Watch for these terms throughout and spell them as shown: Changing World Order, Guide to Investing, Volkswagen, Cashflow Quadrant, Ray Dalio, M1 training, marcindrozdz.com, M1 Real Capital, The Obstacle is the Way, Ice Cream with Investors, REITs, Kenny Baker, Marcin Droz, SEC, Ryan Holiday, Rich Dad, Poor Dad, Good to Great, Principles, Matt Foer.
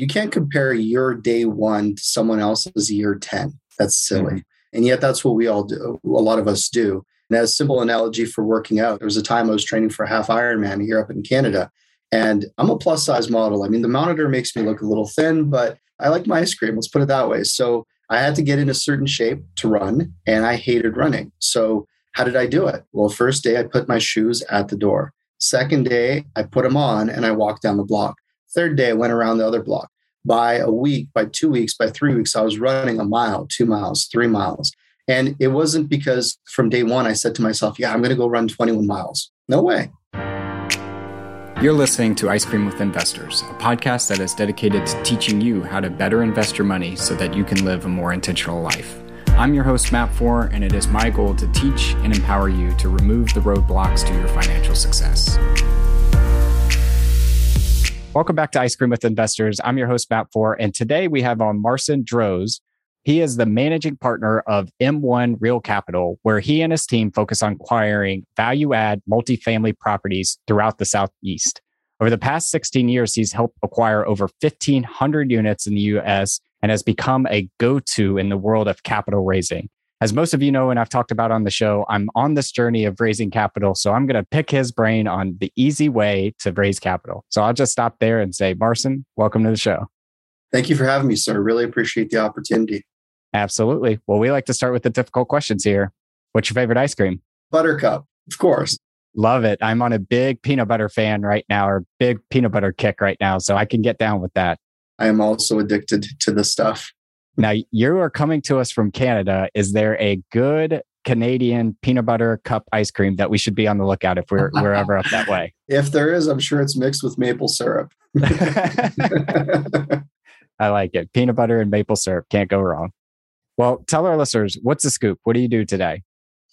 You can't compare your day one to someone else's year 10. That's silly. Mm-hmm. And yet that's what we all do. A lot of us do. And as a simple analogy for working out, there was a time I was training for a half Ironman here up in Canada. And I'm a plus size model. I mean, the monitor makes me look a little thin, but I like my ice cream. Let's put it that way. So I had to get in a certain shape to run, and I hated running. So how did I do it? Well, first day, I put my shoes at the door. Second day, I put them on and I walked down the block. Third day, I went around the other block. By a week, by 2 weeks, by 3 weeks, I was running a mile, 2 miles, 3 miles. And it wasn't because from day one, I said to myself, yeah, I'm going to go run 21 miles. No way. You're listening to Ice Cream with Investors, a podcast that is dedicated to teaching you how to better invest your money so that you can live a more intentional life. I'm your host, Matt Foer, and it is my goal to teach and empower you to remove the roadblocks to your financial success. Welcome back to Ice Cream with Investors. I'm your host, Matt Foer, and today we have on Marcin Droz. He is the managing partner of M1 Real Capital, where he and his team focus on acquiring value-add multifamily properties throughout the Southeast. Over the past 16 years, he's helped acquire over 1,500 units in the U.S. and has become a go-to in the world of capital raising. As most of you know, and I've talked about on the show, I'm on this journey of raising capital, so I'm going to pick his brain on the easy way to raise capital. So I'll just stop there and say, Marcin, welcome to the show. Thank you for having me, sir. Really appreciate the opportunity. Absolutely. Well, we like to start with the difficult questions here. What's your favorite ice cream? Buttercup, of course. Love it. I'm on a big peanut butter fan right now, or big peanut butter kick right now, so I can get down with that. I am also addicted to the stuff. Now, you are coming to us from Canada. Is there a good Canadian peanut butter cup ice cream that we should be on the lookout if we're ever up that way? If there is, I'm sure it's mixed with maple syrup. I like it. Peanut butter and maple syrup. Can't go wrong. Well, tell our listeners, what's the scoop? What do you do today?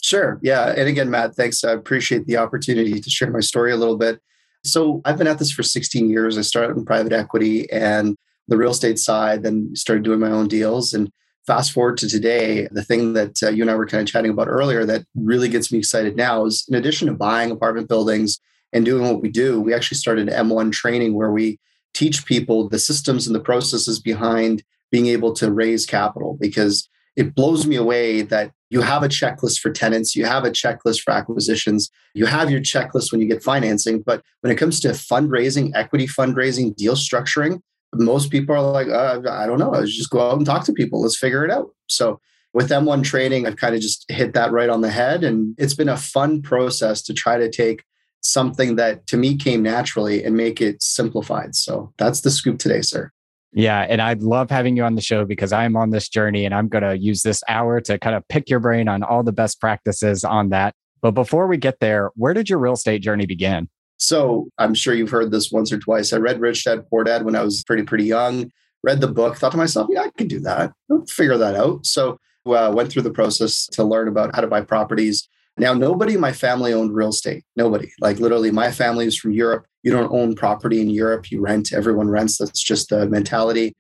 Sure. Yeah. And again, Matt, thanks. I appreciate the opportunity to share my story a little bit. So I've been at this for 16 years. I started in private equity and the real estate side, then started doing my own deals. And fast forward to today, the thing that you and I were kind of chatting about earlier that really gets me excited now is, in addition to buying apartment buildings and doing what we do, we actually started M1 training, where we teach people the systems and the processes behind being able to raise capital, because it blows me away that you have a checklist for tenants, you have a checklist for acquisitions, you have your checklist when you get financing. But when it comes to fundraising, equity fundraising, deal structuring, most people are like, I don't know, let's just go out and talk to people, let's figure it out. So with M1 training, I've kind of just hit that right on the head. And it's been a fun process to try to take something that to me came naturally and make it simplified. So that's the scoop today, sir. Yeah. And I love having you on the show because I'm on this journey and I'm going to use this hour to kind of pick your brain on all the best practices on that. But before we get there, where did your real estate journey begin? So I'm sure you've heard this once or twice. I read Rich Dad, Poor Dad when I was pretty young, read the book, thought to myself, yeah, I can do that. I'll figure that out. So I went through the process to learn about how to buy properties. Now, nobody in my family owned real estate. Nobody. Like literally, my family is from Europe. You don't own property in Europe. You rent. Everyone rents. That's just the mentality.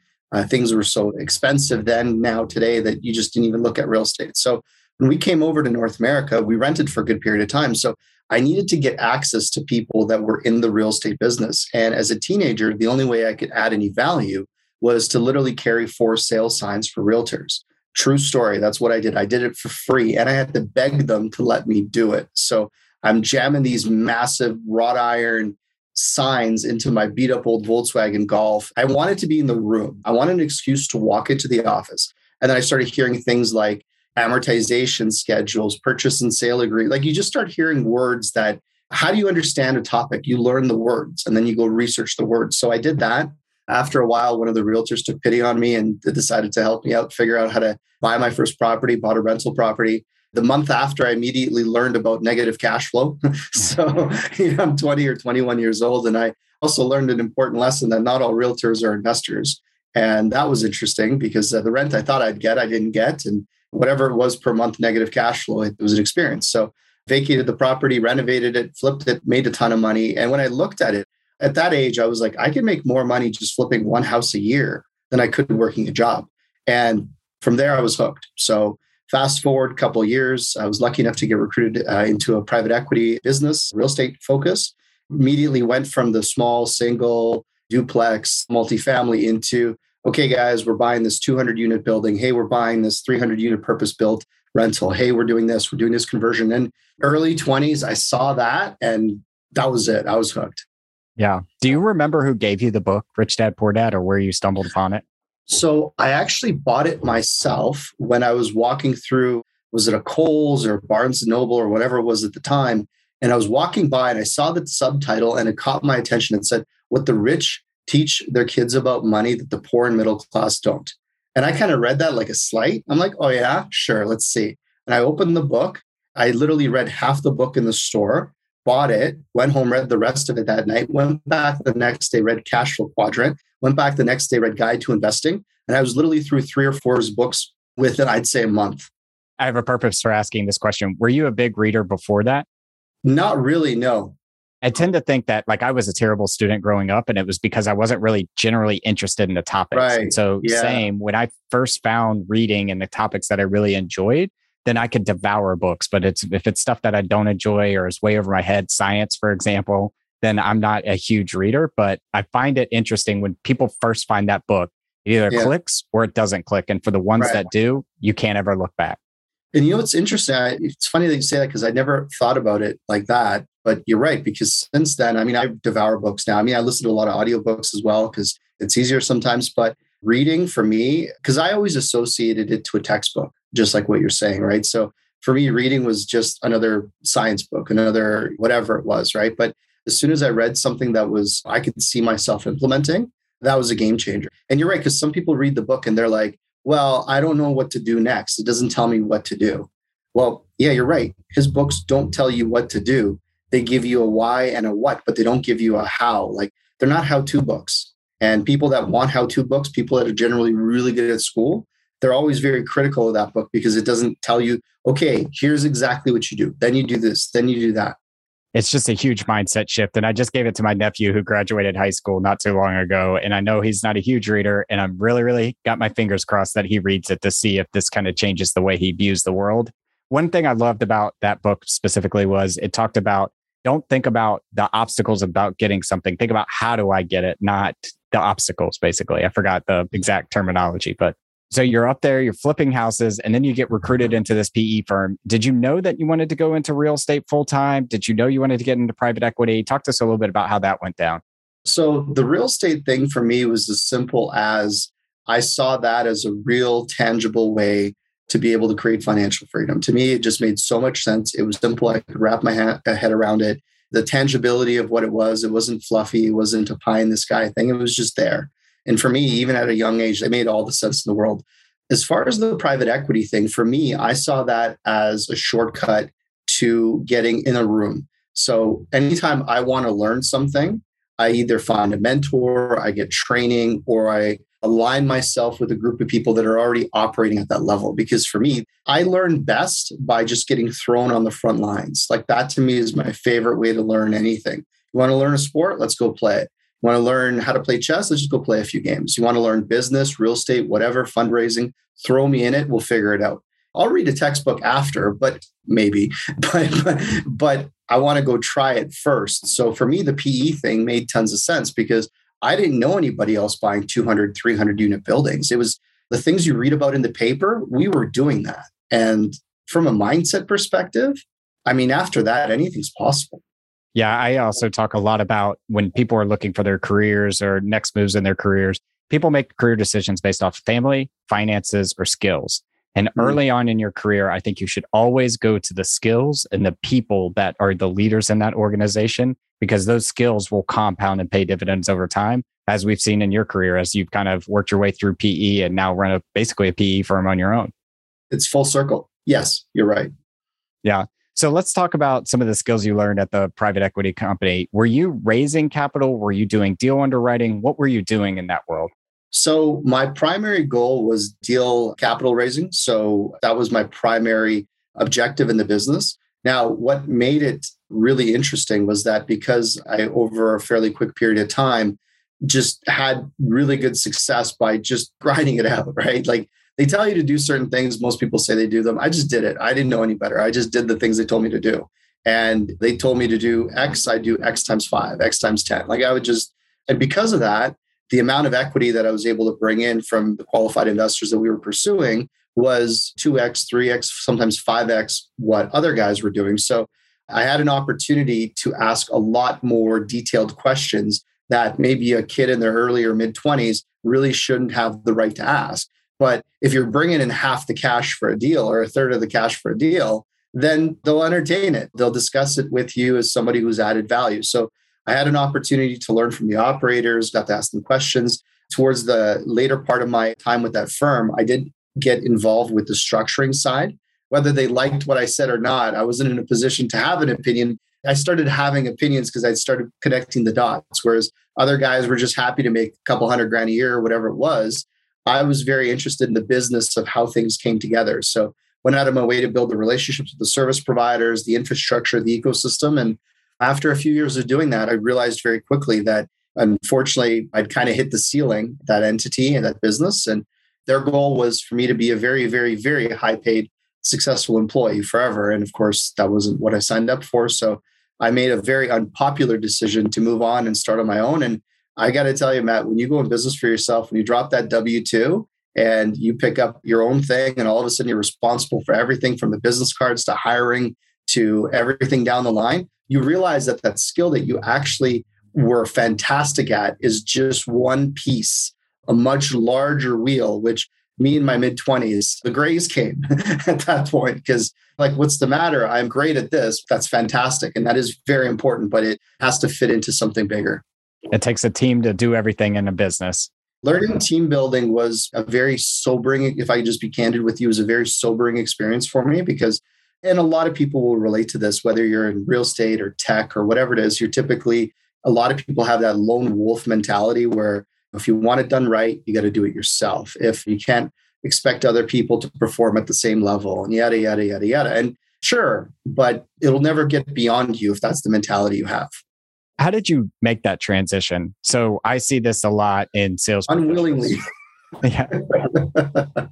Things were so expensive then, now, today, that you just didn't even look at real estate. So when we came over to North America, we rented for a good period of time. So I needed to get access to people that were in the real estate business. And as a teenager, the only way I could add any value was to literally carry for sale signs for realtors. True story. That's what I did. I did it for free and I had to beg them to let me do it. So I'm jamming these massive wrought iron signs into my beat up old Volkswagen Golf. I wanted to be in the room. I wanted an excuse to walk into the office. And then I started hearing things like amortization schedules, purchase and sale agreement. Like you just start hearing words that, how do you understand a topic? You learn the words and then you go research the words. So I did that. After a while, one of the realtors took pity on me and decided to help me out, figure out how to buy my first property, bought a rental property. The month after, I immediately learned about negative cash flow. So I'm 20 or 21 years old. And I also learned an important lesson that not all realtors are investors. And that was interesting because the rent I thought I'd get, I didn't get. And whatever it was per month, negative cash flow, it was an experience. So vacated the property, renovated it, flipped it, made a ton of money. And when I looked at it, at that age, I was like, I can make more money just flipping one house a year than I could working a job. And from there, I was hooked. So fast forward a couple of years, I was lucky enough to get recruited into a private equity business, real estate focus. Immediately went from the small, single, duplex, multifamily into, okay, guys, we're buying this 200 unit building. Hey, we're buying this 300 unit purpose built rental. Hey, we're doing this conversion. And early 20s, I saw that and that was it. I was hooked. Yeah. Do you remember who gave you the book, Rich Dad, Poor Dad, or where you stumbled upon it? So I actually bought it myself when I was walking through, was it a Kohl's or Barnes & Noble or whatever it was at the time. And I was walking by and I saw the subtitle and it caught my attention and said, what the rich teach their kids about money that the poor and middle class don't. And I kind of read that like a slight. I'm like, oh yeah, sure, let's see. And I opened the book. I literally read half the book in the store, bought it, went home, read the rest of it that night, went back the next day, read Cashflow Quadrant, went back the next day, read Guide to Investing. And I was literally through 3 or 4 books within, I'd say, a month. I have a purpose for asking this question. Were you a big reader before that? Not really, no. I tend to think that I was a terrible student growing up and it was because I wasn't really generally interested in the topics. Right. And so same, when I first found reading and the topics that I really enjoyed, then I could devour books. But if it's stuff that I don't enjoy or is way over my head, science, for example, then I'm not a huge reader. But I find it interesting when people first find that book, it either clicks or it doesn't click. And for the ones that do, you can't ever look back. And you know, it's interesting. It's funny that you say that because I never thought about it like that, but you're right. Because since then, I mean, I devour books now. I mean, I listen to a lot of audiobooks as well because it's easier sometimes, but reading for me, because I always associated it to a textbook, just like what you're saying, right? So for me, reading was just another science book, another whatever it was, right? But as soon as I read something that was, I could see myself implementing, that was a game changer. And you're right, because some people read the book and they're like, well, I don't know what to do next. It doesn't tell me what to do. Well, yeah, you're right. His books don't tell you what to do. They give you a why and a what, but they don't give you a how. Like they're not how-to books. And people that want how-to books, people that are generally really good at school, they're always very critical of that book because it doesn't tell you, okay, here's exactly what you do. Then you do this, then you do that. It's just a huge mindset shift. And I just gave it to my nephew who graduated high school not too long ago. And I know he's not a huge reader. And I'm really, really got my fingers crossed that he reads it to see if this kind of changes the way he views the world. One thing I loved about that book specifically was it talked about, don't think about the obstacles about getting something. Think about how do I get it, not the obstacles, basically. I forgot the exact terminology, but so you're up there, you're flipping houses, and then you get recruited into this PE firm. Did you know that you wanted to go into real estate full-time? Did you know you wanted to get into private equity? Talk to us a little bit about how that went down. So the real estate thing for me was as simple as I saw that as a real tangible way to be able to create financial freedom. To me, it just made so much sense. It was simple. I could wrap my head around it. The tangibility of what it wasn't fluffy. It wasn't a pie in the sky thing. It was just there. And for me, even at a young age, that made all the sense in the world. As far as the private equity thing, for me, I saw that as a shortcut to getting in a room. So anytime I want to learn something, I either find a mentor, I get training, or I align myself with a group of people that are already operating at that level. Because for me, I learn best by just getting thrown on the front lines. Like that to me is my favorite way to learn anything. You want to learn a sport? Let's go play it. Want to learn how to play chess? Let's just go play a few games. You want to learn business, real estate, whatever, fundraising, throw me in it. We'll figure it out. I'll read a textbook after, but maybe, but I want to go try it first. So for me, the PE thing made tons of sense because I didn't know anybody else buying 200, 300 unit buildings. It was the things you read about in the paper. We were doing that. And from a mindset perspective, I mean, after that, anything's possible. Yeah, I also talk a lot about when people are looking for their careers or next moves in their careers, people make career decisions based off family, finances, or skills. And early on in your career, I think you should always go to the skills and the people that are the leaders in that organization, because those skills will compound and pay dividends over time, as we've seen in your career, as you've kind of worked your way through PE and now run basically a PE firm on your own. It's full circle. Yes, you're right. Yeah. So let's talk about some of the skills you learned at the private equity company. Were you raising capital? Were you doing deal underwriting? What were you doing in that world? So my primary goal was deal capital raising. So that was my primary objective in the business. Now, what made it really interesting was that because I, over a fairly quick period of time, just had really good success by just grinding it out, right? Like, they tell you to do certain things. Most people say they do them. I just did it. I didn't know any better. I just did the things they told me to do. And they told me to do X. I do X times 5, X times 10. Like I would just And because of that, the amount of equity that I was able to bring in from the qualified investors that we were pursuing was 2x, 3x, sometimes 5x what other guys were doing. So I had an opportunity to ask a lot more detailed questions that maybe a kid in their early or mid-20s really shouldn't have the right to ask. But if you're bringing in half the cash for a deal or a third of the cash for a deal, then they'll entertain it. They'll discuss it with you as somebody who's added value. So I had an opportunity to learn from the operators, got to ask them questions. Towards the later part of my time with that firm, I did get involved with the structuring side. Whether they liked what I said or not, I wasn't in a position to have an opinion. I started having opinions because I started connecting the dots, whereas other guys were just happy to make a couple $100,000 a year or whatever it was. I was very interested in the business of how things came together. So went out of my way to build the relationships with the service providers, the infrastructure, the ecosystem. And after a few years of doing that, I realized very quickly that unfortunately, I'd kind of hit the ceiling, that entity and that business. And their goal was for me to be a very, very, very high paid, successful employee forever. And of course, that wasn't what I signed up for. So I made a very unpopular decision to move on and start on my own. And I got to tell you, Matt, when you go in business for yourself, when you drop that W-2 and you pick up your own thing, and all of a sudden you're responsible for everything from the business cards to hiring to everything down the line, you realize that that skill that you actually were fantastic at is just one piece, a much larger wheel, which me in my mid-20s, the grays came at that point because like, what's the matter? I'm great at this. That's fantastic. And that is very important, but it has to fit into something bigger. It takes a team to do everything in a business. Learning team building was a very sobering, if I could just be candid with you, was a very sobering experience for me because, and a lot of people will relate to this, whether you're in real estate or tech or whatever it is, you're typically, a lot of people have that lone wolf mentality where if you want it done right, you got to do it yourself. If you can't expect other people to perform at the same level and yada, yada, yada, yada. And sure, but it'll never get beyond you if that's the mentality you have. How did you make that transition? So I see this a lot in sales. Unwillingly. Yeah.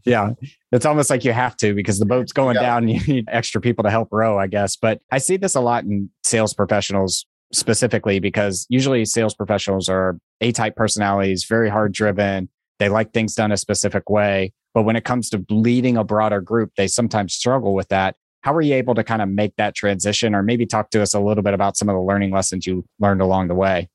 Yeah. It's almost like you have to because the boat's going down and you need extra people to help row, I guess. But I see this a lot in sales professionals specifically because usually sales professionals are A-type personalities, very hard driven. They like things done a specific way. But when it comes to leading a broader group, they sometimes struggle with that. How were you able to kind of make that transition, or maybe talk to us a little bit about some of the learning lessons you learned along the way?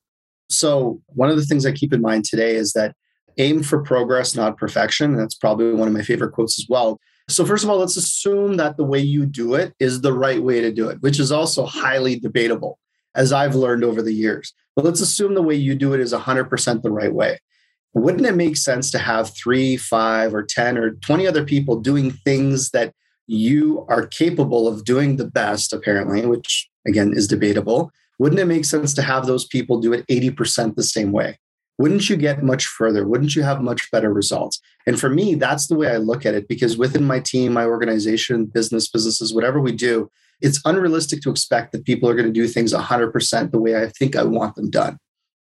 So one of the things I keep in mind today is that aim for progress, not perfection. That's probably one of my favorite quotes as well. So first of all, let's assume that the way you do it is the right way to do it, which is also highly debatable, as I've learned over the years. But let's assume the way you do it is 100% the right way. Wouldn't it make sense to have 3, 5, or 10, or 20 other people doing things that you are capable of doing the best, apparently, which again is debatable? Wouldn't it make sense to have those people do it 80% the same way? Wouldn't you get much further? Wouldn't you have much better results? And for me, that's the way I look at it, because within my team, my organization, businesses, whatever we do, it's unrealistic to expect that people are going to do things 100% the way I think I want them done.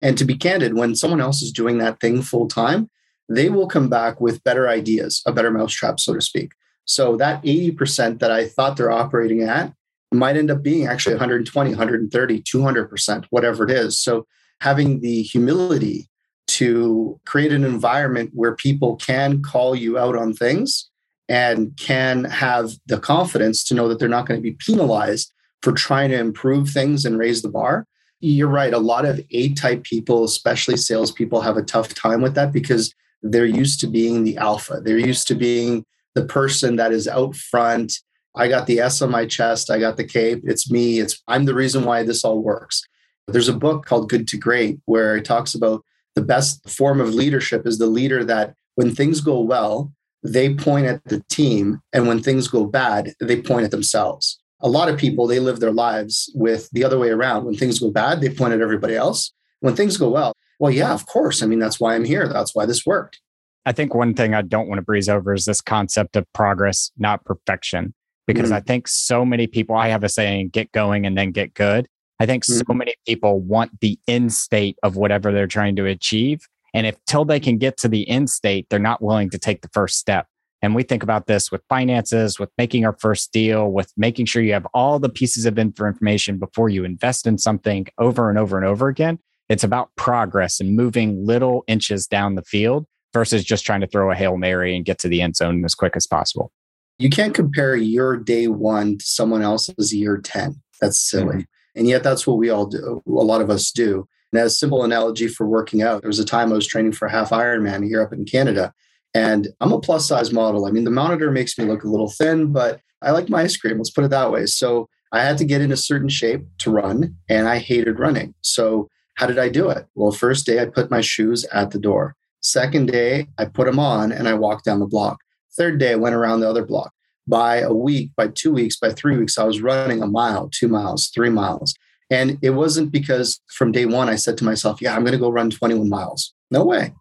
And to be candid, when someone else is doing that thing full time, they will come back with better ideas, a better mousetrap, so to speak. So that 80% that I thought they're operating at might end up being actually 120, 130, 200%, whatever it is. So having the humility to create an environment where people can call you out on things and can have the confidence to know that they're not going to be penalized for trying to improve things and raise the bar. You're right. A lot of A-type people, especially salespeople, have a tough time with that because they're used to being the alpha. They're used to being the person that is out front. I got the S on my chest. I got the cape. It's me. I'm the reason why this all works. There's a book called Good to Great where it talks about the best form of leadership is the leader that when things go well, they point at the team. And when things go bad, they point at themselves. A lot of people, they live their lives with the other way around. When things go bad, they point at everybody else. When things go well, yeah, of course. I mean, that's why I'm here. That's why this worked. I think one thing I don't want to breeze over is this concept of progress, not perfection, because I think so many people, I have a saying, get going and then get good. I think so many people want the end state of whatever they're trying to achieve. And if till they can get to the end state, they're not willing to take the first step. And we think about this with finances, with making our first deal, with making sure you have all the pieces of information before you invest in something over and over and over again. It's about progress and moving little inches down the field versus just trying to throw a Hail Mary and get to the end zone as quick as possible. You can't compare your day one to someone else's year 10. That's silly. Mm-hmm. And yet that's what we all do. A lot of us do. And as a simple analogy for working out, there was a time I was training for a half Ironman here up in Canada. And I'm a plus size model. I mean, the monitor makes me look a little thin, but I like my ice cream. Let's put it that way. So I had to get in a certain shape to run, and I hated running. So how did I do it? Well, first day, I put my shoes at the door. Second day, I put them on and I walked down the block. Third day, I went around the other block. By a week, by 2 weeks, by 3 weeks, I was running a mile, 2 miles, 3 miles. And it wasn't because from day one, I said to myself, yeah, I'm going to go run 21 miles. No way.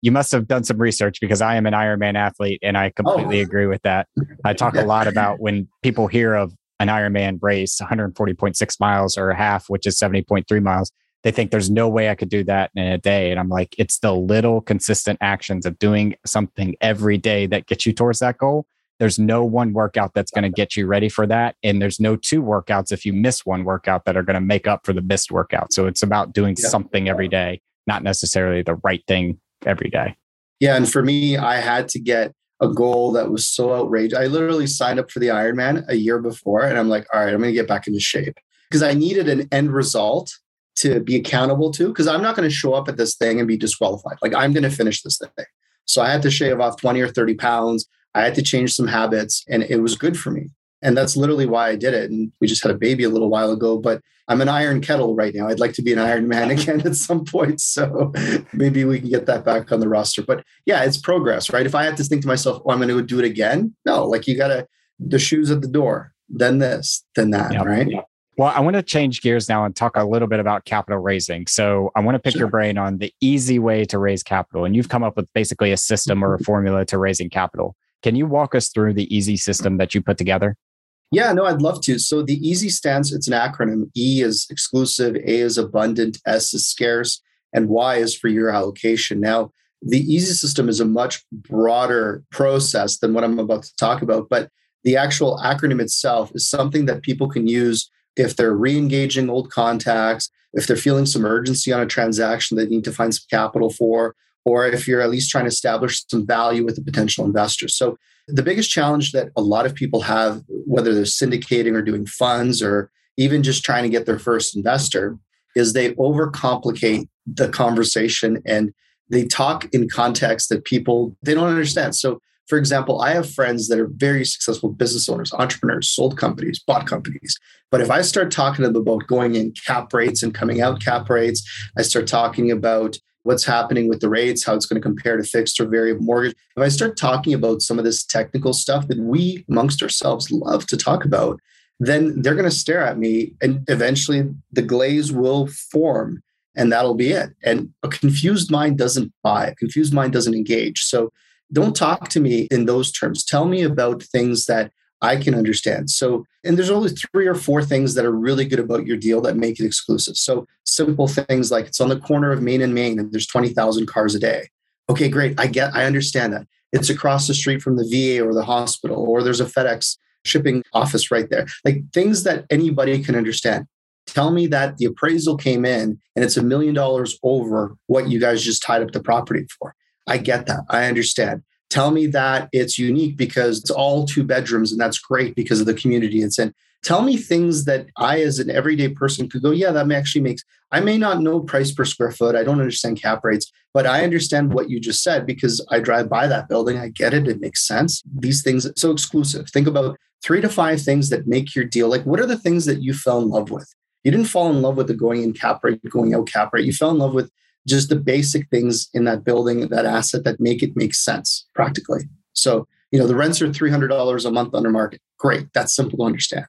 You must have done some research because I am an Ironman athlete and I completely agree with that. I talk a lot about when people hear of an Ironman race, 140.6 miles or a half, which is 70.3 miles. They think there's no way I could do that in a day. And I'm like, it's the little consistent actions of doing something every day that gets you towards that goal. There's no one workout that's going to get you ready for that. And there's no two workouts if you miss one workout that are going to make up for the missed workout. So it's about doing something every day, not necessarily the right thing every day. Yeah. And for me, I had to get a goal that was so outrageous. I literally signed up for the Ironman a year before. And I'm like, all right, I'm going to get back into shape because I needed an end result to be accountable to, because I'm not going to show up at this thing and be disqualified. Like I'm going to finish this thing. So I had to shave off 20 or 30 pounds. I had to change some habits and it was good for me. And that's literally why I did it. And we just had a baby a little while ago, but I'm an iron kettle right now. I'd like to be an Iron Man again at some point. So maybe we can get that back on the roster. But yeah, it's progress, right? If I had to think to myself, oh, I'm going to do it again. No, like you got to, the shoes at the door, then this, then that, right? Yep. Well, I want to change gears now and talk a little bit about capital raising. So I want to pick your brain on the easy way to raise capital. And you've come up with basically a system or a formula to raising capital. Can you walk us through the easy system that you put together? Yeah, no, I'd love to. So the easy stands, it's an acronym. E is exclusive, A is abundant, S is scarce, and Y is for your allocation. Now, the easy system is a much broader process than what I'm about to talk about, but the actual acronym itself is something that people can use if they're re-engaging old contacts, if they're feeling some urgency on a transaction they need to find some capital for, or if you're at least trying to establish some value with a potential investor. So the biggest challenge that a lot of people have, whether they're syndicating or doing funds or even just trying to get their first investor, is they overcomplicate the conversation and they talk in context that people, they don't understand. So for example, I have friends that are very successful business owners, entrepreneurs, sold companies, bought companies. But if I start talking to them about going in cap rates and coming out cap rates, I start talking about what's happening with the rates, how it's going to compare to fixed or variable mortgage. If I start talking about some of this technical stuff that we amongst ourselves love to talk about, then they're going to stare at me and eventually the glaze will form and that'll be it. And a confused mind doesn't buy, a confused mind doesn't engage. So don't talk to me in those terms. Tell me about things that I can understand. So, and there's only 3 or 4 things that are really good about your deal that make it exclusive. So simple things like it's on the corner of Main and Main and there's 20,000 cars a day. Okay, great. I understand that. It's across the street from the VA or the hospital, or there's a FedEx shipping office right there. Like things that anybody can understand. Tell me that the appraisal came in and it's $1 million over what you guys just tied up the property for. I get that. I understand. Tell me that it's unique because it's all 2 bedrooms and that's great because of the community it's in. Tell me things that I, as an everyday person, could go, yeah, that actually makes, I may not know price per square foot. I don't understand cap rates, but I understand what you just said because I drive by that building. I get it. It makes sense. These things are so exclusive. Think about 3 to 5 things that make your deal. Like what are the things that you fell in love with? You didn't fall in love with the going in cap rate, going out cap rate. You fell in love with just the basic things in that building, that asset that make it make sense practically. So, you know, the rents are $300 a month under market. Great. That's simple to understand.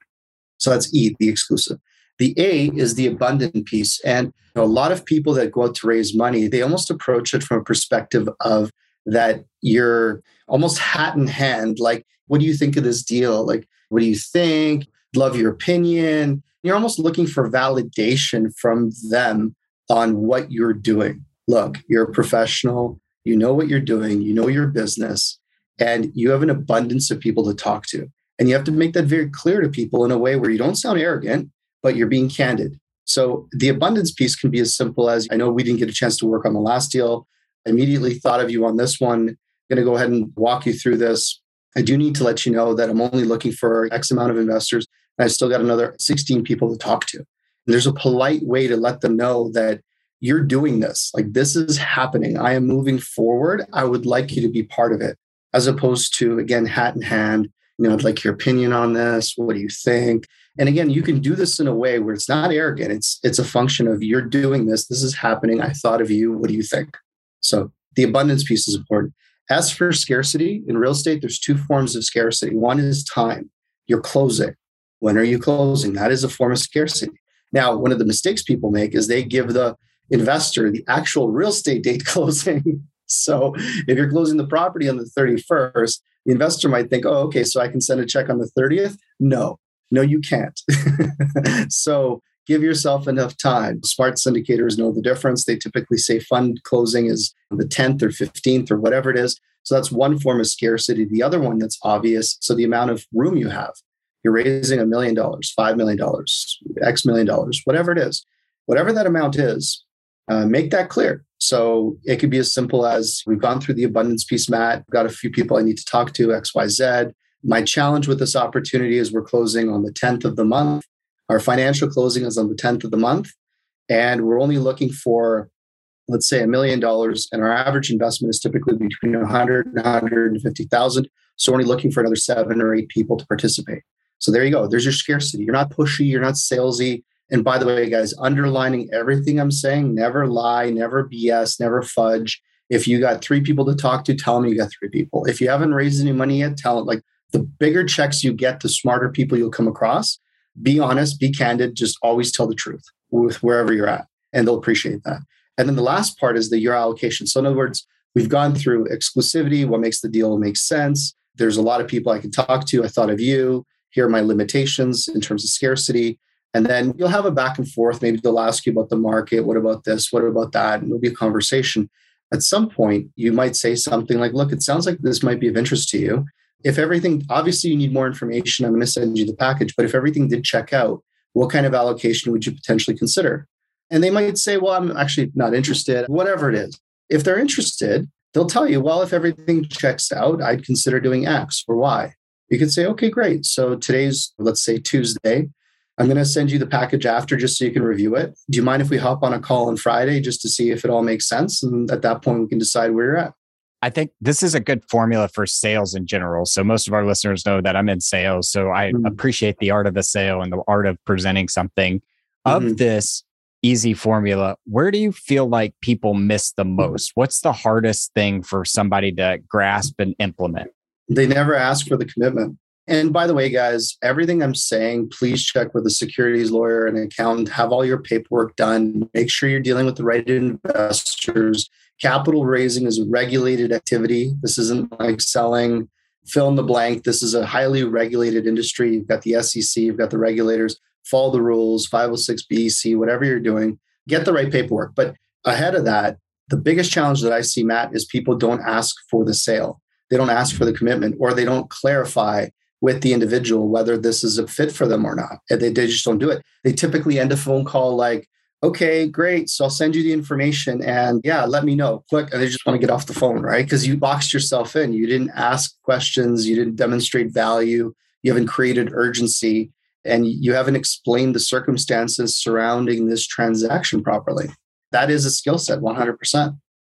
So that's E, the exclusive. The A is the abundant piece. And you know, a lot of people that go out to raise money, they almost approach it from a perspective of that you're almost hat in hand. Like, what do you think of this deal? Like, what do you think? Love your opinion. You're almost looking for validation from them on what you're doing. Look, you're a professional, you know what you're doing, you know your business, and you have an abundance of people to talk to. And you have to make that very clear to people in a way where you don't sound arrogant, but you're being candid. So the abundance piece can be as simple as, I know we didn't get a chance to work on the last deal. I immediately thought of you on this one. I'm going to go ahead and walk you through this. I do need to let you know that I'm only looking for X amount of investors, and I've still got another 16 people to talk to. And there's a polite way to let them know that you're doing this. Like, this is happening. I am moving forward. I would like you to be part of it, as opposed to, again, hat in hand. You know, I'd like your opinion on this. What do you think? And again, you can do this in a way where it's not arrogant. It's a function of, you're doing this. This is happening. I thought of you. What do you think? So the abundance piece is important. As for scarcity, in real estate, there's two forms of scarcity. One is time. You're closing. When are you closing? That is a form of scarcity. Now, one of the mistakes people make is they give the investor the actual real estate date closing. So if you're closing the property on the 31st, the investor might think, oh, okay, so I can send a check on the 30th? No, you can't. So give yourself enough time. Smart syndicators know the difference. They typically say fund closing is the 10th or 15th or whatever it is. So that's one form of scarcity. The other one that's obvious, so the amount of room you have. You're raising $1 million, $5 million, X million dollars, whatever it is. Whatever that amount is, make that clear. So it could be as simple as, we've gone through the abundance piece, Matt. I've got a few people I need to talk to, X, Y, Z. My challenge with this opportunity is we're closing on the 10th of the month. Our financial closing is on the 10th of the month, and we're only looking for, let's say, $1 million, and our average investment is typically between 100 and 150,000. So we're only looking for another 7 or 8 people to participate. So there you go. There's your scarcity. You're not pushy. You're not salesy. And by the way, guys, underlining everything I'm saying, never lie, never BS, never fudge. If you got 3 people to talk to, tell them you got 3 people. If you haven't raised any money yet, tell them. Like, the bigger checks you get, the smarter people you'll come across. Be honest, be candid, just always tell the truth with wherever you're at, and they'll appreciate that. And then the last part is your allocation. So in other words, we've gone through exclusivity, what makes the deal make sense. There's a lot of people I can talk to. I thought of you. Here are my limitations in terms of scarcity. And then you'll have a back and forth. Maybe they'll ask you about the market. What about this? What about that? And it'll be a conversation. At some point, you might say something like, look, it sounds like this might be of interest to you. If everything, obviously you need more information, I'm going to send you the package. But if everything did check out, what kind of allocation would you potentially consider? And they might say, well, I'm actually not interested, whatever it is. If they're interested, they'll tell you, well, if everything checks out, I'd consider doing X or Y. You could say, okay, great. So today's, let's say, Tuesday. I'm going to send you the package after, just so you can review it. Do you mind if we hop on a call on Friday just to see if it all makes sense? And at that point, we can decide where you're at. I think this is a good formula for sales in general. So most of our listeners know that I'm in sales. So I appreciate the art of the sale and the art of presenting something. Of this easy formula, where do you feel like people miss the most? What's the hardest thing for somebody to grasp and implement? They never ask for the commitment. And by the way, guys, everything I'm saying, please check with a securities lawyer and accountant, have all your paperwork done, make sure you're dealing with the right investors. Capital raising is a regulated activity. This isn't like selling, fill in the blank. This is a highly regulated industry. You've got the SEC, you've got the regulators, follow the rules, 506, BEC, whatever you're doing, get the right paperwork. But ahead of that, the biggest challenge that I see, Matt, is people don't ask for the sale. They don't ask for the commitment, or they don't clarify with the individual whether this is a fit for them or not. They just don't do it. They typically end a phone call like, okay, great. So I'll send you the information and yeah, let me know. Click. And they just want to get off the phone, right? Because you boxed yourself in. You didn't ask questions. You didn't demonstrate value. You haven't created urgency, and you haven't explained the circumstances surrounding this transaction properly. That is a skill set, 100%.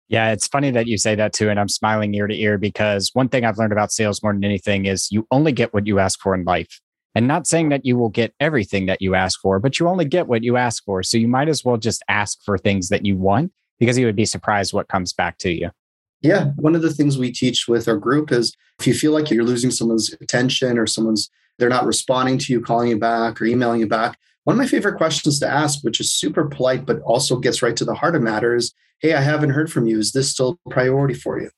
Yeah, it's funny that you say that too. And I'm smiling ear to ear, because one thing I've learned about sales more than anything is you only get what you ask for in life. And not saying that you will get everything that you ask for, but you only get what you ask for. So you might as well just ask for things that you want, because you would be surprised what comes back to you. Yeah. One of the things we teach with our group is, if you feel like you're losing someone's attention, or they're not responding to you, calling you back or emailing you back, one of my favorite questions to ask, which is super polite, but also gets right to the heart of matters, hey, I haven't heard from you. Is this still a priority for you?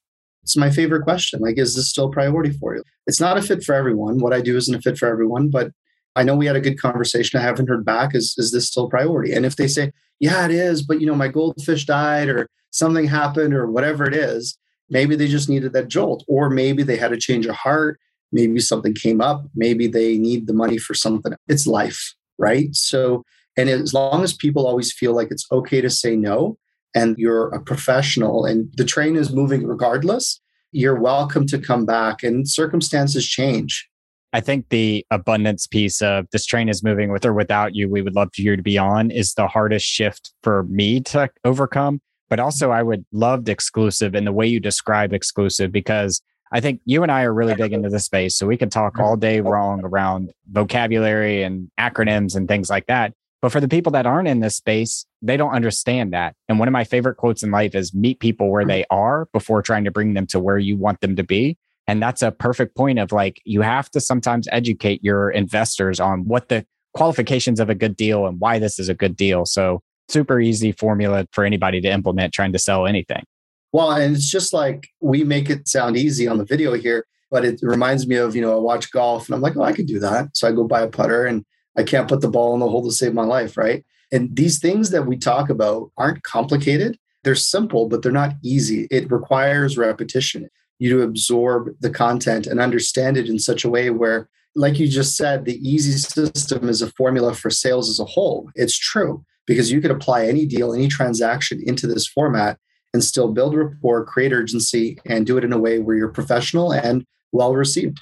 It's my favorite question. Like, is this still a priority for you? It's not a fit for everyone. What I do isn't a fit for everyone, but I know we had a good conversation. I haven't heard back. Is this still a priority? And if they say, yeah, it is, but my goldfish died or something happened or whatever it is, maybe they just needed that jolt, or maybe they had a change of heart. Maybe something came up. Maybe they need the money for something. It's life, right? So And as long as people always feel like it's okay to say no, and you're a professional and the train is moving regardless, you're welcome to come back and circumstances change. I think the abundance piece of this train is moving with or without you, we would love for you to be on, is the hardest shift for me to overcome. But also I would love exclusive and the way you describe exclusive, because I think you and I are really big into this space. So we could talk all day long around vocabulary and acronyms and things like that. But for the people that aren't in this space, they don't understand that. And one of my favorite quotes in life is meet people where they are before trying to bring them to where you want them to be. And that's a perfect point of like, you have to sometimes educate your investors on what the qualifications of a good deal and why this is a good deal. So super easy formula for anybody to implement trying to sell anything. Well, and it's just like, we make it sound easy on the video here, but it reminds me of, I watch golf and I'm like, oh, I could do that. So I go buy a putter and I can't put the ball in the hole to save my life, right? And these things that we talk about aren't complicated. They're simple, but they're not easy. It requires repetition. You to absorb the content and understand it in such a way where, like you just said, the easy system is a formula for sales as a whole. It's true, because you could apply any deal, any transaction into this format and still build rapport, create urgency, and do it in a way where you're professional and well-received.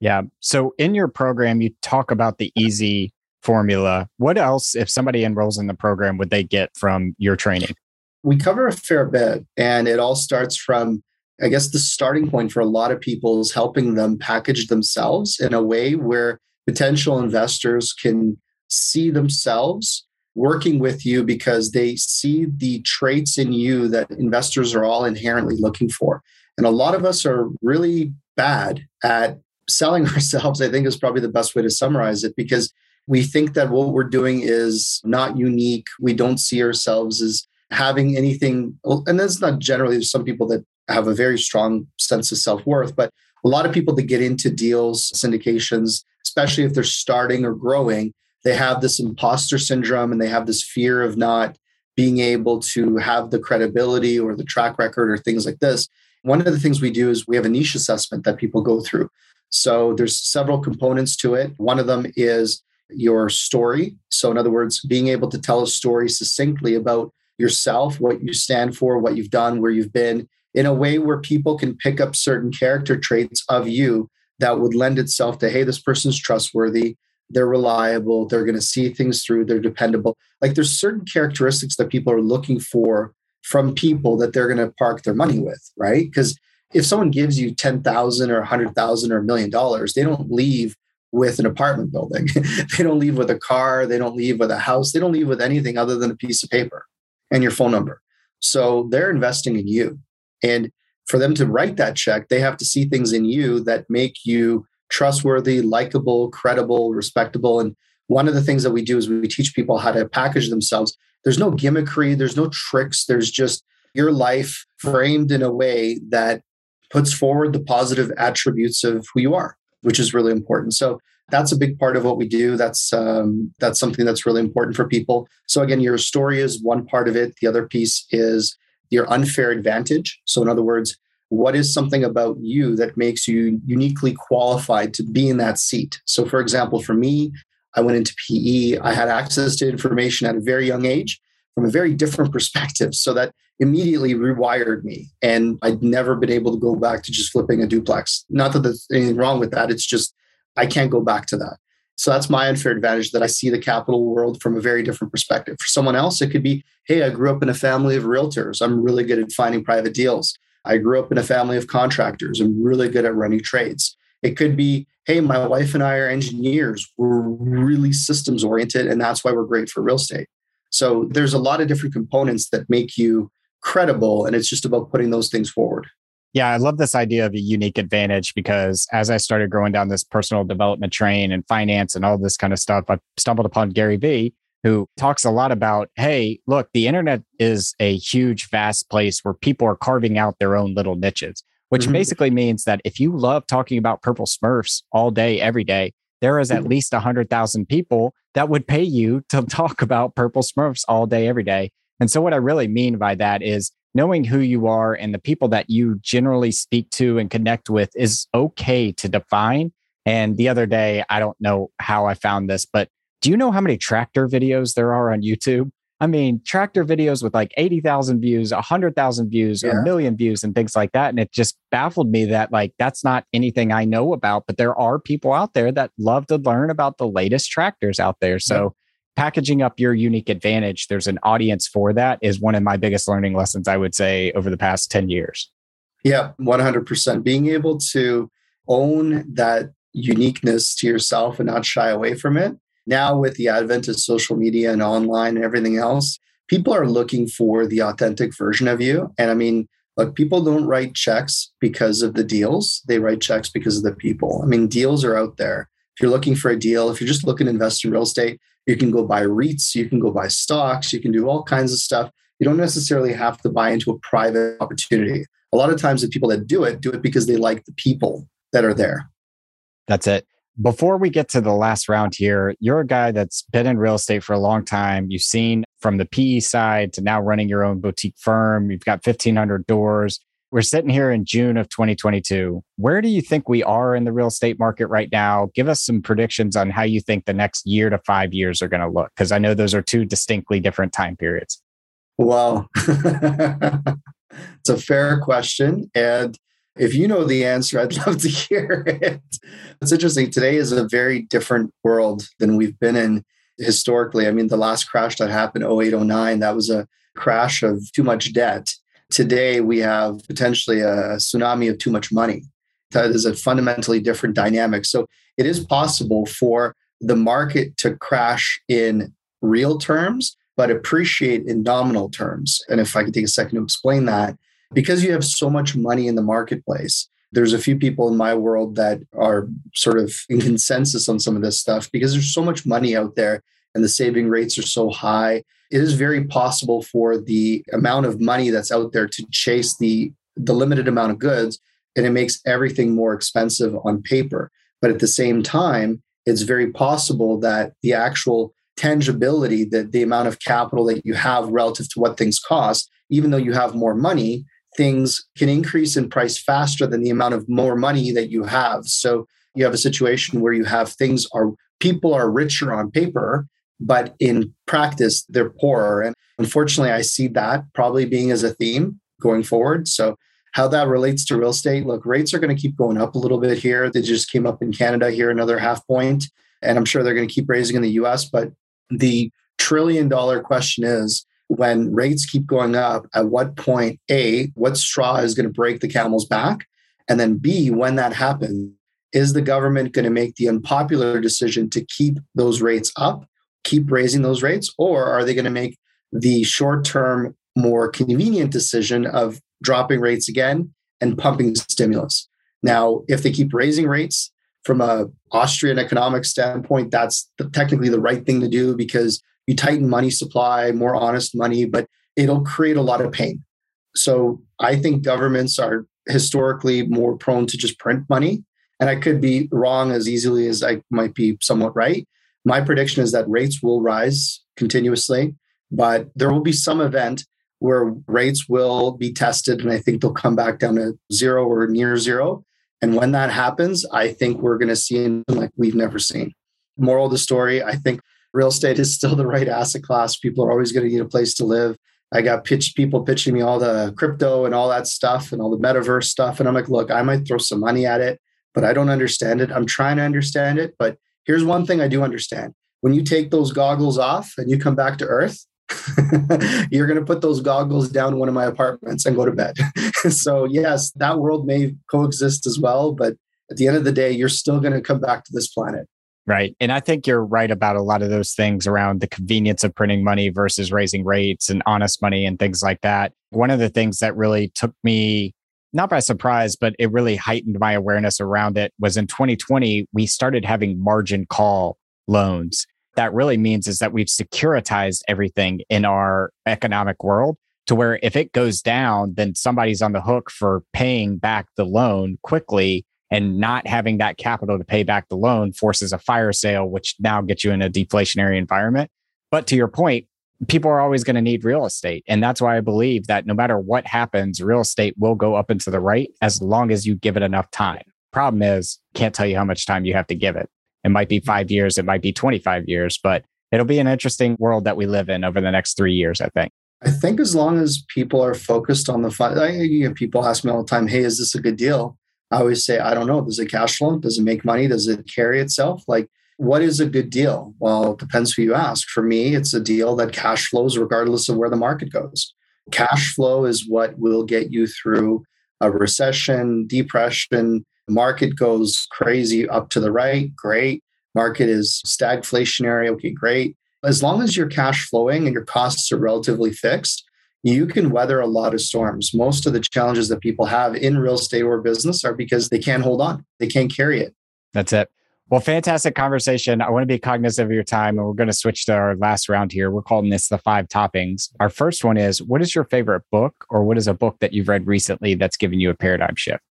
Yeah. So in your program, you talk about the easy formula. What else, if somebody enrolls in the program, would they get from your training? We cover a fair bit, and it all starts from, I guess, the starting point for a lot of people is helping them package themselves in a way where potential investors can see themselves working with you because they see the traits in you that investors are all inherently looking for. And a lot of us are really bad at selling ourselves, I think, is probably the best way to summarize it, because we think that what we're doing is not unique. We don't see ourselves as having anything. And that's not generally, there's some people that have a very strong sense of self-worth, but a lot of people that get into deals, syndications, especially if they're starting or growing, they have this imposter syndrome and they have this fear of not being able to have the credibility or the track record or things like this. One of the things we do is we have a niche assessment that people go through. So there's several components to it. One of them is your story. So in other words, being able to tell a story succinctly about yourself, what you stand for, what you've done, where you've been, in a way where people can pick up certain character traits of you that would lend itself to, hey, this person's trustworthy, they're reliable, they're going to see things through, they're dependable. Like there's certain characteristics that people are looking for from people that they're going to park their money with, right? Because if someone gives you $10,000 or $100,000 or $1 million, they don't leave with an apartment building. They don't leave with a car. They don't leave with a house. They don't leave with anything other than a piece of paper and your phone number. So they're investing in you. And for them to write that check, they have to see things in you that make you trustworthy, likable, credible, respectable. And one of the things that we do is we teach people how to package themselves. There's no gimmickry. There's no tricks. There's just your life framed in a way that puts forward the positive attributes of who you are, which is really important. So that's a big part of what we do. That's something that's really important for people. So again, your story is one part of it. The other piece is your unfair advantage. So in other words, what is something about you that makes you uniquely qualified to be in that seat? So for example, for me, I went into PE. I had access to information at a very young age from a very different perspective. So that immediately rewired me. And I'd never been able to go back to just flipping a duplex. Not that there's anything wrong with that. It's just, I can't go back to that. So that's my unfair advantage, that I see the capital world from a very different perspective. For someone else, it could be, hey, I grew up in a family of realtors. I'm really good at finding private deals. I grew up in a family of contractors. I'm really good at running trades. It could be, hey, my wife and I are engineers. We're really systems oriented. And that's why we're great for real estate. So there's a lot of different components that make you credible. And it's just about putting those things forward. Yeah, I love this idea of a unique advantage, because as I started going down this personal development train and finance and all this kind of stuff, I stumbled upon Gary Vee, who talks a lot about, hey, look, the internet is a huge, vast place where people are carving out their own little niches, which basically means that if you love talking about purple Smurfs all day, every day, there is at least 100,000 people that would pay you to talk about purple Smurfs all day, every day. And so what I really mean by that is knowing who you are and the people that you generally speak to and connect with is okay to define. And the other day, I don't know how I found this, but Do you know how many tractor videos there are on YouTube? I mean, tractor videos with like 80,000 views, 100,000 views, a million views and things like that. And it just baffled me that like, that's not anything I know about, but there are people out there that love to learn about the latest tractors out there. So packaging up your unique advantage, there's an audience for that is one of my biggest learning lessons, I would say, over the past 10 years. Yeah, 100%. Being able to own that uniqueness to yourself and not shy away from it. Now with the advent of social media and online and everything else, people are looking for the authentic version of you. And I mean, look, people don't write checks because of the deals. They write checks because of the people. I mean, deals are out there. If you're looking for a deal, if you're just looking to invest in real estate, you can go buy REITs, you can go buy stocks, you can do all kinds of stuff. You don't necessarily have to buy into a private opportunity. A lot of times the people that do it because they like the people that are there. That's it. Before we get to the last round here, you're a guy that's been in real estate for a long time. You've seen from the PE side to now running your own boutique firm. You've got 1,500 doors. We're sitting here in June of 2022. Where do you think we are in the real estate market right now? Give us some predictions on how you think the next year to 5 years are going to look, because I know those are two distinctly different time periods. Wow. It's a fair question. And if you know the answer, I'd love to hear it. It's interesting. Today is a very different world than we've been in historically. I mean, the last crash that happened, 2008, 2009, that was a crash of too much debt. Today, we have potentially a tsunami of too much money. That is a fundamentally different dynamic. So it is possible for the market to crash in real terms, but appreciate in nominal terms. And if I could take a second to explain that, because you have so much money in the marketplace, there's a few people in my world that are sort of in consensus on some of this stuff because there's so much money out there and the saving rates are so high. It is very possible for the amount of money that's out there to chase the limited amount of goods, and it makes everything more expensive on paper. But at the same time, it's very possible that the actual tangibility, that the amount of capital that you have relative to what things cost, even though you have more money, things can increase in price faster than the amount of more money that you have. So you have a situation where you have things are, people are richer on paper, but in practice, they're poorer. And unfortunately, I see that probably being as a theme going forward. So how that relates to real estate, look, rates are going to keep going up a little bit here. They just came up in Canada here, another half point. And I'm sure they're going to keep raising in the US. But the $1 trillion question is, when rates keep going up, at what point, A, what straw is going to break the camel's back? And then B, when that happens, is the government going to make the unpopular decision to keep those rates up, keep raising those rates? Or are they going to make the short-term, more convenient decision of dropping rates again and pumping stimulus? Now, if they keep raising rates, from an Austrian economic standpoint, that's technically the right thing to do because you tighten money supply, more honest money, but it'll create a lot of pain. So I think governments are historically more prone to just print money. And I could be wrong as easily as I might be somewhat right. My prediction is that rates will rise continuously, but there will be some event where rates will be tested. And I think they'll come back down to zero or near zero. And when that happens, I think we're going to see something like we've never seen. Moral of the story, I think real estate is still the right asset class. People are always going to need a place to live. I got people pitching me all the crypto and all that stuff and all the metaverse stuff. And I'm like, look, I might throw some money at it, but I don't understand it. I'm trying to understand it. But here's one thing I do understand. When you take those goggles off and you come back to Earth, you're going to put those goggles down in one of my apartments and go to bed. So yes, that world may coexist as well. But at the end of the day, you're still going to come back to this planet. Right. And I think you're right about a lot of those things around the convenience of printing money versus raising rates and honest money and things like that. One of the things that really took me, not by surprise, but it really heightened my awareness around it was in 2020, we started having margin call loans. That really means is that we've securitized everything in our economic world to where if it goes down, then somebody's on the hook for paying back the loan quickly. And not having that capital to pay back the loan forces a fire sale, which now gets you in a deflationary environment. But to your point, people are always going to need real estate. And that's why I believe that no matter what happens, real estate will go up and to the right as long as you give it enough time. Problem is, can't tell you how much time you have to give it. It might be 5 years, it might be 25 years, but it'll be an interesting world that we live in over the next 3 years, I think. I think as long as people are focused on the people ask me all the time, hey, is this a good deal? I always say, I don't know. Does it cash flow? Does it make money? Does it carry itself? Like, what is a good deal? Well, it depends who you ask. For me, it's a deal that cash flows regardless of where the market goes. Cash flow is what will get you through a recession, depression. Market goes crazy up to the right. Great. Market is stagflationary. Okay, great. As long as you're cash flowing and your costs are relatively fixed, you can weather a lot of storms. Most of the challenges that people have in real estate or business are because they can't hold on. They can't carry it. That's it. Well, fantastic conversation. I want to be cognizant of your time, and we're going to switch to our last round here. We're calling this the 5 toppings. Our first one is, what is your favorite book, or what is a book that you've read recently that's given you a paradigm shift?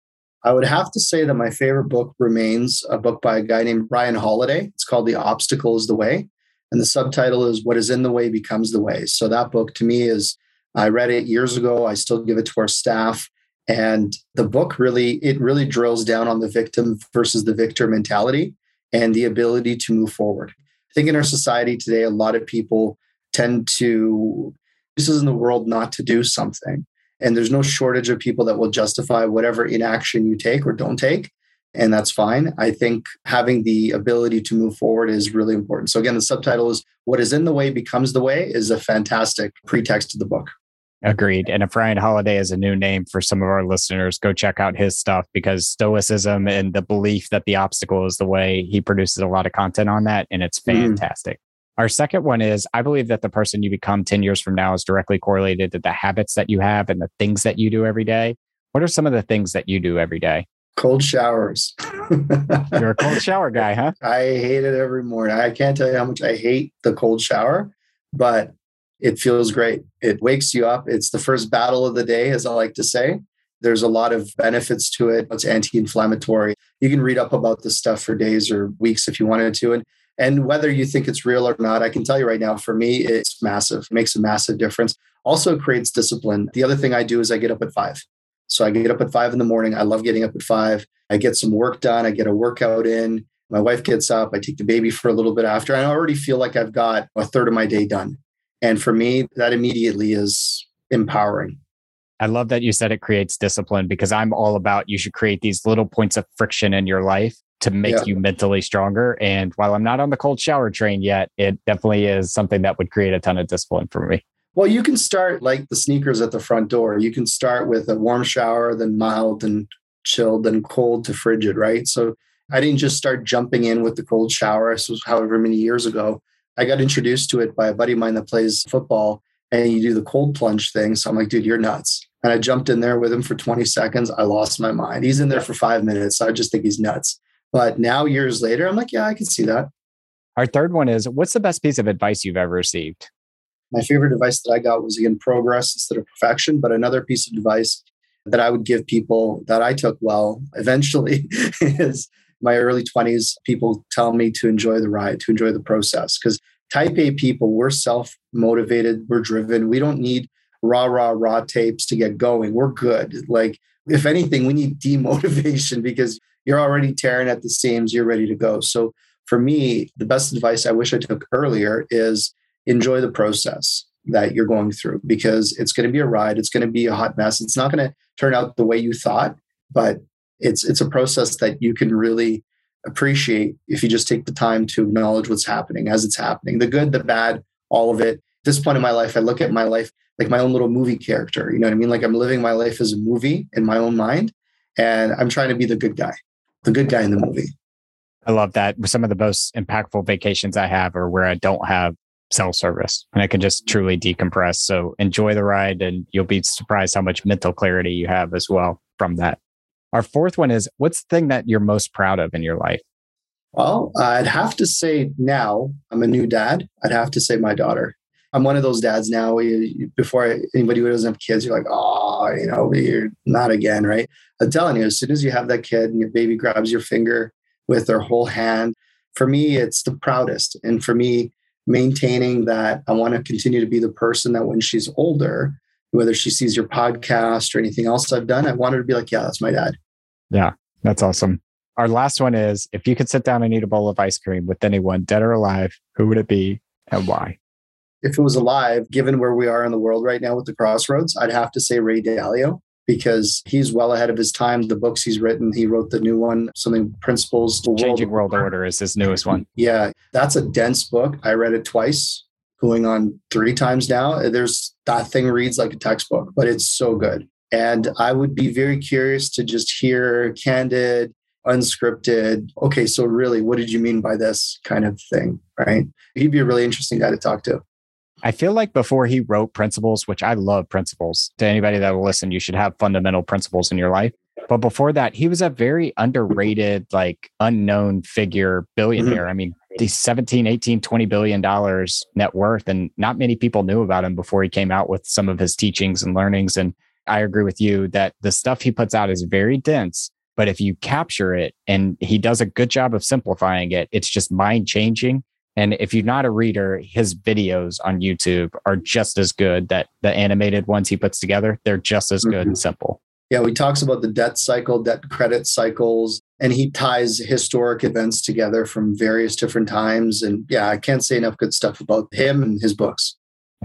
I would have to say that my favorite book remains a book by a guy named Ryan Holiday. It's called The Obstacle is the Way. And the subtitle is What is in the Way Becomes the Way. So that book to me is, I read it years ago. I still give it to our staff. And the book really drills down on the victim versus the victor mentality and the ability to move forward. I think in our society today, a lot of people tend to, this isn't the world not to do something. And there's no shortage of people that will justify whatever inaction you take or don't take. And that's fine. I think having the ability to move forward is really important. So again, the subtitle is What is in the Way Becomes the Way is a fantastic pretext to the book. Agreed. And if Ryan Holiday is a new name for some of our listeners, go check out his stuff, because stoicism and the belief that the obstacle is the way, he produces a lot of content on that. And it's fantastic. Our second one is, I believe that the person you become 10 years from now is directly correlated to the habits that you have and the things that you do every day. What are some of the things that you do every day? Cold showers. You're a cold shower guy, huh? I hate it every morning. I can't tell you how much I hate the cold shower, but it feels great. It wakes you up. It's the first battle of the day, as I like to say. There's a lot of benefits to it. It's anti-inflammatory. You can read up about this stuff for days or weeks if you wanted to. And whether you think it's real or not, I can tell you right now, for me, it's massive. It makes a massive difference. Also, it creates discipline. The other thing I do is I get up at 5. So I get up at 5 in the morning. I love getting up at 5. I get some work done. I get a workout in. My wife gets up. I take the baby for a little bit after. I already feel like I've got a third of my day done. And for me, that immediately is empowering. I love that you said it creates discipline, because I'm all about, you should create these little points of friction in your life to make you mentally stronger. And while I'm not on the cold shower train yet, it definitely is something that would create a ton of discipline for me. Well, you can start like the sneakers at the front door. You can start with a warm shower, then mild, then chilled, then cold to frigid, right? So I didn't just start jumping in with the cold shower. This was however many years ago. I got introduced to it by a buddy of mine that plays football, and you do the cold plunge thing. So I'm like, dude, you're nuts. And I jumped in there with him for 20 seconds. I lost my mind. He's in there for 5 minutes. So I just think he's nuts. But now, years later, I'm like, yeah, I can see that. Our third one is, what's the best piece of advice you've ever received? My favorite advice that I got was, again, progress instead of perfection. But another piece of advice that I would give people that I took well eventually is my early 20s. People tell me to enjoy the ride, to enjoy the process. Because type A people, we're self-motivated, we're driven. We don't need raw tapes to get going. We're good. Like, if anything, we need demotivation, because you're already tearing at the seams. You're ready to go. So for me, the best advice I wish I took earlier is enjoy the process that you're going through, because it's going to be a ride. It's going to be a hot mess. It's not going to turn out the way you thought, but it's a process that you can really appreciate if you just take the time to acknowledge what's happening as it's happening, the good, the bad, all of it. At this point in my life, I look at my life like my own little movie character. You know what I mean? Like, I'm living my life as a movie in my own mind, and I'm trying to be the good guy. The good guy in the movie. I love that. Some of the most impactful vacations I have are where I don't have cell service and I can just truly decompress. So enjoy the ride, and you'll be surprised how much mental clarity you have as well from that. Our fourth one is, what's the thing that you're most proud of in your life? Well, I'd have to say now I'm a new dad. I'd have to say my daughter. I'm one of those dads now. Before anybody who doesn't have kids, you're like, oh, you know, you're not again, right? I'm telling you, as soon as you have that kid and your baby grabs your finger with their whole hand, for me, it's the proudest. And for me, maintaining that, I want to continue to be the person that when she's older, whether she sees your podcast or anything else I've done, I want her to be like, yeah, that's my dad. Yeah, that's awesome. Our last one is, if you could sit down and eat a bowl of ice cream with anyone, dead or alive, who would it be and why? If it was alive, given where we are in the world right now with the crossroads, I'd have to say Ray Dalio, because he's well ahead of his time. The books he's written, he wrote the new one, something Principles. Changing World Order is his newest one. Yeah, that's a dense book. I read it twice, going on 3 times now. That thing reads like a textbook, but it's so good. And I would be very curious to just hear candid, unscripted, okay, so really, what did you mean by this kind of thing, right? He'd be a really interesting guy to talk to. I feel like before he wrote Principles, which I love Principles, to anybody that will listen, you should have fundamental principles in your life. But before that, he was a very underrated, like unknown figure, billionaire. Mm-hmm. I mean, the $17, $18, $20 billion net worth. And not many people knew about him before he came out with some of his teachings and learnings. And I agree with you that the stuff he puts out is very dense. But if you capture it, and he does a good job of simplifying it, it's just mind changing. And if you're not a reader, his videos on YouTube are just as good. That the animated ones he puts together, they're just as good and simple. Yeah, he talks about the debt cycle, debt credit cycles, and he ties historic events together from various different times. And yeah, I can't say enough good stuff about him and his books.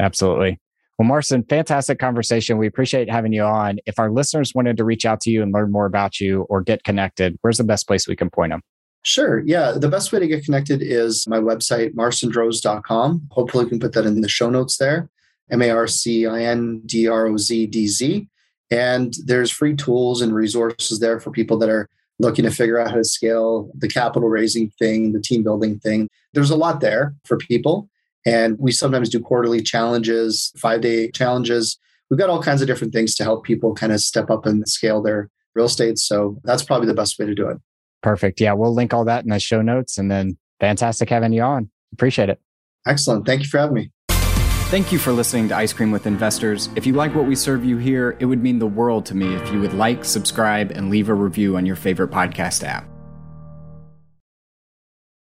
Absolutely. Well, Marcin, fantastic conversation. We appreciate having you on. If our listeners wanted to reach out to you and learn more about you or get connected, where's the best place we can point them? Sure. Yeah. The best way to get connected is my website, marcindrozdz.com. Hopefully, we can put that in the show notes there. Marcindrozdz. And there's free tools and resources there for people that are looking to figure out how to scale the capital raising thing, the team building thing. There's a lot there for people. And we sometimes do quarterly challenges, 5-day challenges. We've got all kinds of different things to help people kind of step up and scale their real estate. So that's probably the best way to do it. Perfect. Yeah, we'll link all that in the show notes. And then fantastic having you on. Appreciate it. Excellent. Thank you for having me. Thank you for listening to Ice Cream with Investors. If you like what we serve you here, it would mean the world to me if you would like, subscribe, and leave a review on your favorite podcast app.